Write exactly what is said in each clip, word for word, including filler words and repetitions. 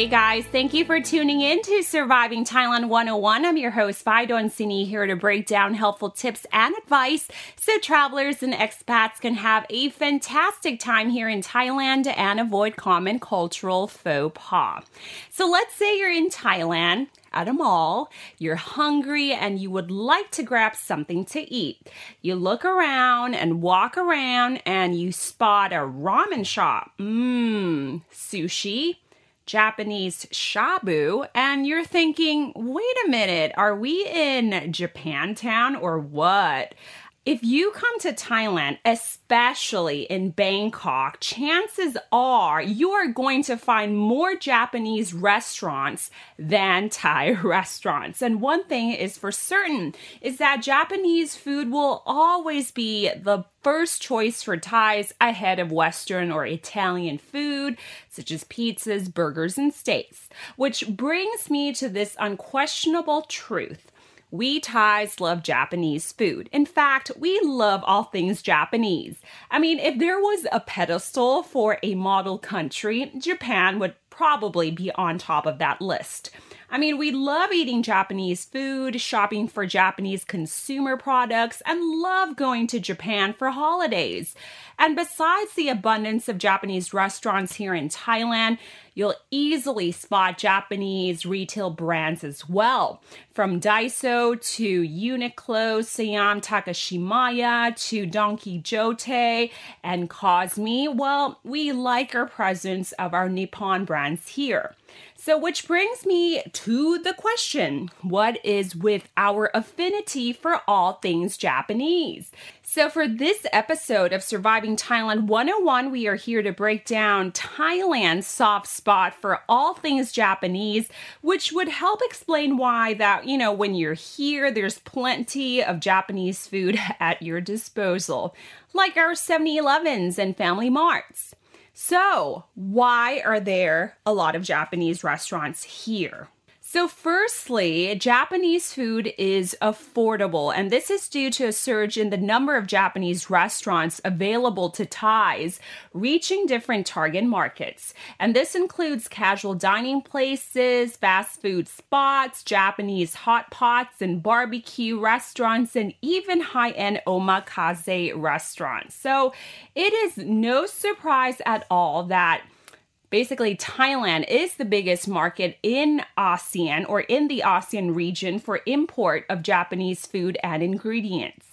Hey guys, thank you for tuning in to Surviving Thailand one oh one. I'm your host, Faidon Sini, here to break down helpful tips and advice so travelers and expats can have a fantastic time here in Thailand and avoid common cultural faux pas. So let's say you're in Thailand at a mall, you're hungry and you would like to grab something to eat. You look around and walk around and you spot a ramen shop. Mmm, sushi. Japanese shabu, and you're thinking, wait a minute, are we in Japantown or what? If you come to Thailand, especially in Bangkok, chances are you are going to find more Japanese restaurants than Thai restaurants. And one thing is for certain is that Japanese food will always be the first choice for Thais ahead of Western or Italian food, such as pizzas, burgers, and steaks. Which brings me to this unquestionable truth. We Thais love Japanese food. In fact, we love all things Japanese. I mean, if there was a pedestal for a model country, Japan would probably be on top of that list. I mean, we love eating Japanese food, shopping for Japanese consumer products, and love going to Japan for holidays. And besides the abundance of Japanese restaurants here in Thailand, you'll easily spot Japanese retail brands as well. From Daiso to Uniqlo, Siam Takashimaya to Donki Jote and Cosme, well, we like our presence of our Nippon brands here. So which brings me to the question, what is with our affinity for all things Japanese? So for this episode of Surviving Thailand one oh one, we are here to break down Thailand's soft spot for all things Japanese, which would help explain why that, you know, when you're here, there's plenty of Japanese food at your disposal, like our seven elevens and family marts. So, why are there a lot of Japanese restaurants here? So firstly, Japanese food is affordable, and this is due to a surge in the number of Japanese restaurants available to Thais, reaching different target markets. And this includes casual dining places, fast food spots, Japanese hot pots and barbecue restaurants, and even high-end omakase restaurants. So it is no surprise at all that basically, Thailand is the biggest market in ASEAN or in the ASEAN region for import of Japanese food and ingredients.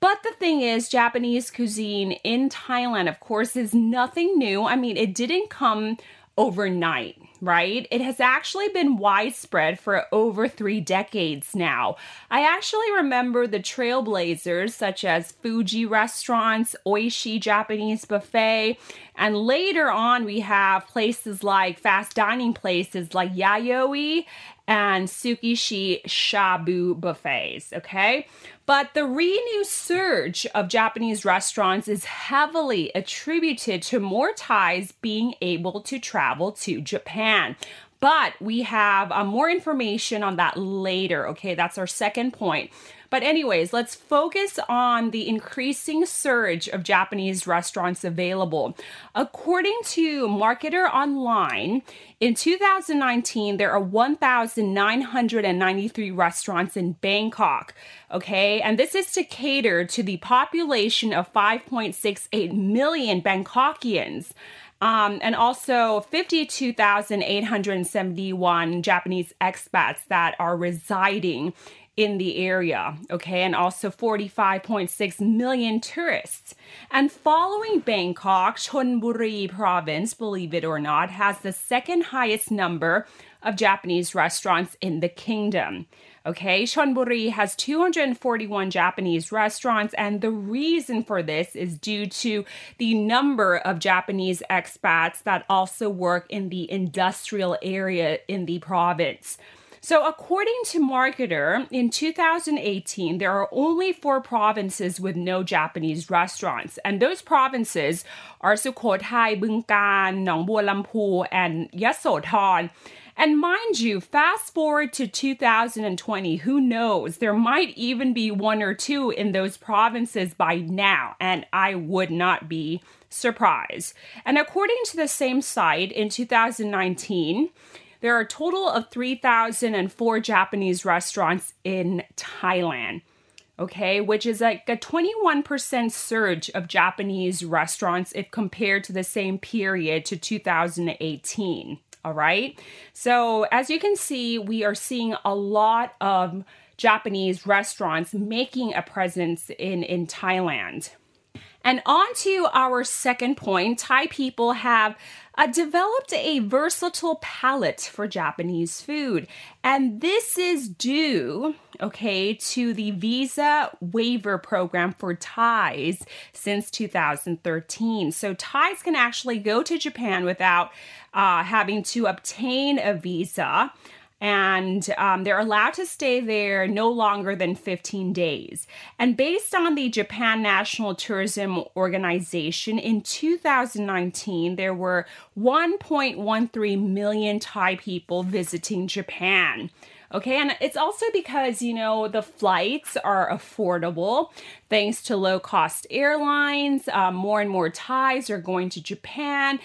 But the thing is, Japanese cuisine in Thailand, of course, is nothing new. I mean, it didn't come overnight, right? It has actually been widespread for over three decades now. I actually remember the trailblazers such as Fuji restaurants, Oishi Japanese buffet, and later on we have places like fast dining places like Yayoi and Tsukishi Shabu buffets, okay? But the renewed surge of Japanese restaurants is heavily attributed to more Thais being able to travel to Japan. But we have uh, more information on that later, okay? That's our second point. But anyways, let's focus on the increasing surge of Japanese restaurants available. According to Marketer Online, in two thousand nineteen, there are one thousand nine hundred ninety-three restaurants in Bangkok, okay? And this is to cater to the population of five point six eight million Bangkokians. Um, and also fifty-two thousand eight hundred seventy-one Japanese expats that are residing in the area, okay, and also forty-five point six million tourists. And following Bangkok, Chonburi province, believe it or not, has the second highest number of Japanese restaurants in the kingdom. Okay, Chonburi has two hundred forty-one Japanese restaurants, and the reason for this is due to the number of Japanese expats that also work in the industrial area in the province. So according to Marketer, in two thousand eighteen, there are only four provinces with no Japanese restaurants. And those provinces are Sukhothai, Bungkan, Nong Bua Lamphu, and Yasothon. And mind you, fast forward to two thousand twenty, who knows? There might even be one or two in those provinces by now, and I would not be surprised. And according to the same site, in two thousand nineteen, there are a total of three thousand four Japanese restaurants in Thailand, okay, which is like a twenty-one percent surge of Japanese restaurants if compared to the same period to two thousand eighteen. All right. So as you can see, we are seeing a lot of Japanese restaurants making a presence in, in Thailand. And on to our second point, Thai people have uh, developed a versatile palate for Japanese food. And this is due, okay, to the visa waiver program for Thais since two thousand thirteen. So Thais can actually go to Japan without uh, having to obtain a visa. And um, they're allowed to stay there no longer than fifteen days. And based on the Japan National Tourism Organization, in two thousand nineteen, there were one point one three million Thai people visiting Japan. Okay, and it's also because, you know, the flights are affordable thanks to low-cost airlines. Uh, more and more Thais are going to Japan,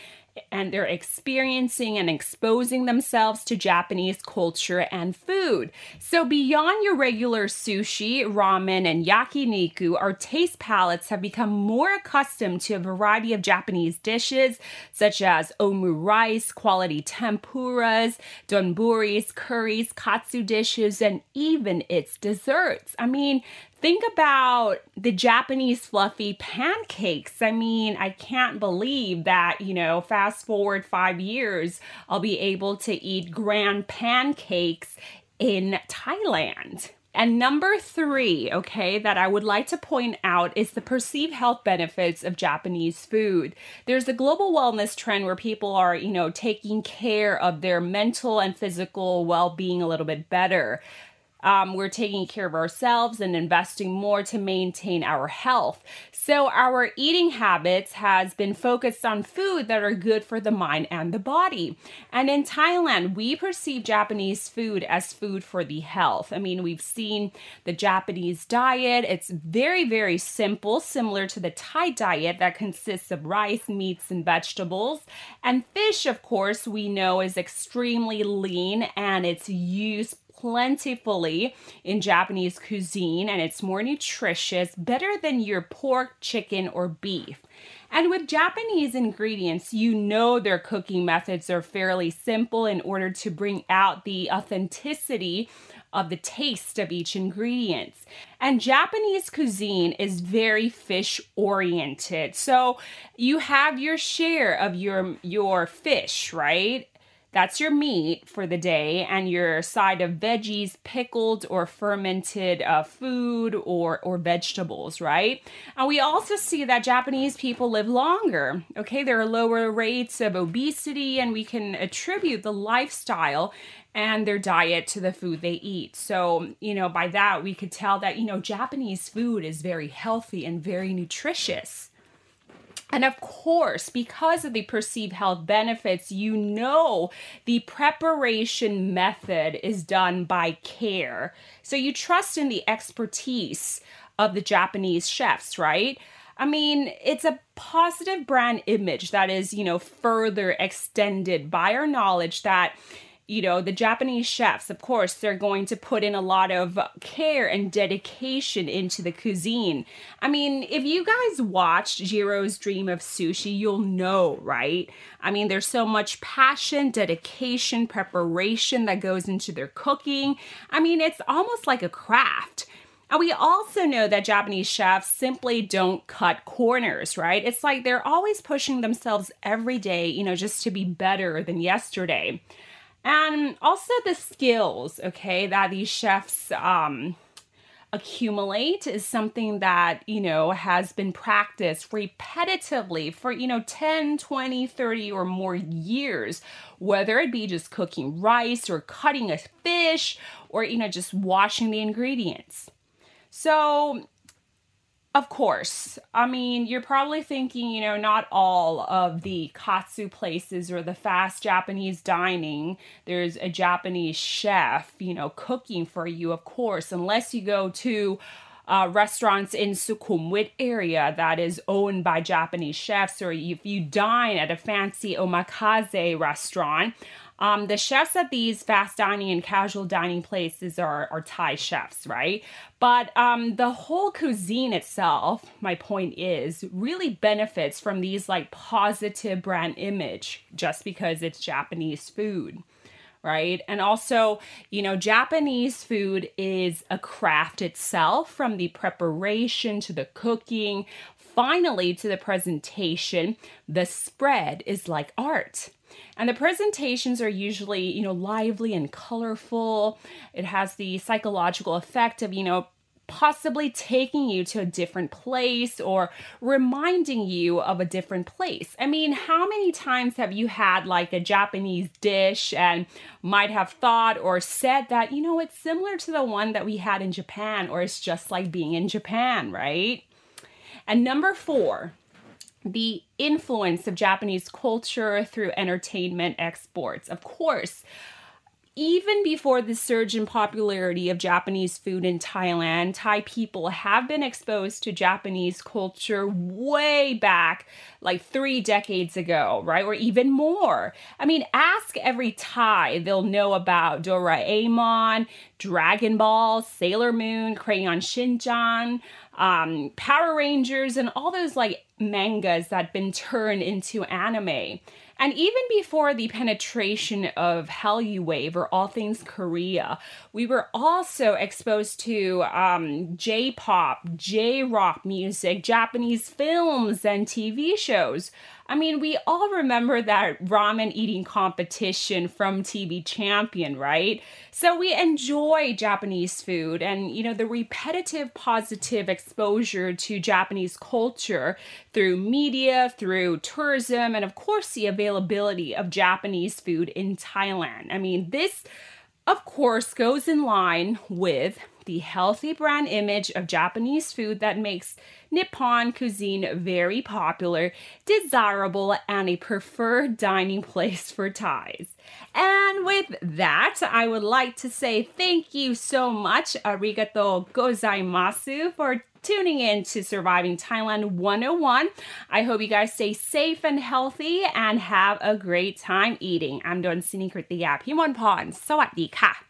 and they're experiencing and exposing themselves to Japanese culture and food. So beyond your regular sushi, ramen, and yakiniku, our taste palates have become more accustomed to a variety of Japanese dishes, such as omurice, quality tempuras, donburis, curries, katsu dishes, and even its desserts. I mean, think about the Japanese fluffy pancakes. I mean, I can't believe that, you know, fast forward five years, I'll be able to eat grand pancakes in Thailand. And number three, okay, that I would like to point out is the perceived health benefits of Japanese food. There's a global wellness trend where people are, you know, taking care of their mental and physical well-being a little bit better. Um, we're taking care of ourselves and investing more to maintain our health. So our eating habits has been focused on food that are good for the mind and the body. And in Thailand, we perceive Japanese food as food for the health. I mean, we've seen the Japanese diet. It's very, very simple, similar to the Thai diet that consists of rice, meats, and vegetables. And fish, of course, we know is extremely lean, and it's used plentifully in Japanese cuisine, and it's more nutritious, better than your pork, chicken, or beef. And with Japanese ingredients, you know their cooking methods are fairly simple in order to bring out the authenticity of the taste of each ingredient. And Japanese cuisine is very fish-oriented. So you have your share of your, your fish, right? That's your meat for the day, and your side of veggies, pickled or fermented uh, food or, or vegetables, right? And we also see that Japanese people live longer, okay? There are lower rates of obesity, and we can attribute the lifestyle and their diet to the food they eat. So, you know, by that, we could tell that, you know, Japanese food is very healthy and very nutritious. And of course, because of the perceived health benefits, you know the preparation method is done by care. So you trust in the expertise of the Japanese chefs, right? I mean, it's a positive brand image that is, you know, further extended by our knowledge that, you know, the Japanese chefs, of course, they're going to put in a lot of care and dedication into the cuisine. I mean, if you guys watched Jiro's Dream of Sushi, you'll know, right? I mean, there's so much passion, dedication, preparation that goes into their cooking. I mean, it's almost like a craft. And we also know that Japanese chefs simply don't cut corners, right? It's like they're always pushing themselves every day, you know, just to be better than yesterday. And also the skills, okay, that these chefs um, accumulate is something that, you know, has been practiced repetitively for, you know, ten, twenty, thirty or more years, whether it be just cooking rice or cutting a fish or, you know, just washing the ingredients. So, of course, I mean, you're probably thinking, you know, not all of the katsu places or the fast Japanese dining, there's a Japanese chef, you know, cooking for you, of course, unless you go to uh, restaurants in Sukhumvit area that is owned by Japanese chefs, or if you dine at a fancy omakase restaurant. Um, the chefs at these fast dining and casual dining places are, are Thai chefs, right? But um, the whole cuisine itself, my point is, really benefits from these like positive brand image just because it's Japanese food, right? And also, you know, Japanese food is a craft itself, from the preparation to the cooking, finally to the presentation. The spread is like art. And the presentations are usually, you know, lively and colorful. It has the psychological effect of, you know, possibly taking you to a different place or reminding you of a different place. I mean, how many times have you had like a Japanese dish and might have thought or said that, you know, it's similar to the one that we had in Japan, or it's just like being in Japan, right? And number four, the influence of Japanese culture through entertainment exports. Of course, even before the surge in popularity of Japanese food in Thailand, Thai people have been exposed to Japanese culture way back, like three decades ago, right? Or even more. I mean, ask every Thai, they'll know about Doraemon, Dragon Ball, Sailor Moon, Crayon Shin-chan, um, Power Rangers, and all those like mangas that have been turned into anime. And even before the penetration of Hallyu Wave, or all things Korea, we were also exposed to um, J-pop, J-rock music, Japanese films, and T V shows. I mean, we all remember that ramen eating competition from T V Champion, right? So we enjoy Japanese food, and, you know, the repetitive positive exposure to Japanese culture through media, through tourism, and of course the availability of Japanese food in Thailand. I mean, this, of course, goes in line with the healthy brand image of Japanese food that makes Nippon cuisine very popular, desirable, and a preferred dining place for Thais. And with that, I would like to say thank you so much, arigatou gozaimasu, for tuning in to Surviving Thailand one oh one. I hope you guys stay safe and healthy and have a great time eating. I'm Don Sinikit Thepimonpon. Sawadee ka.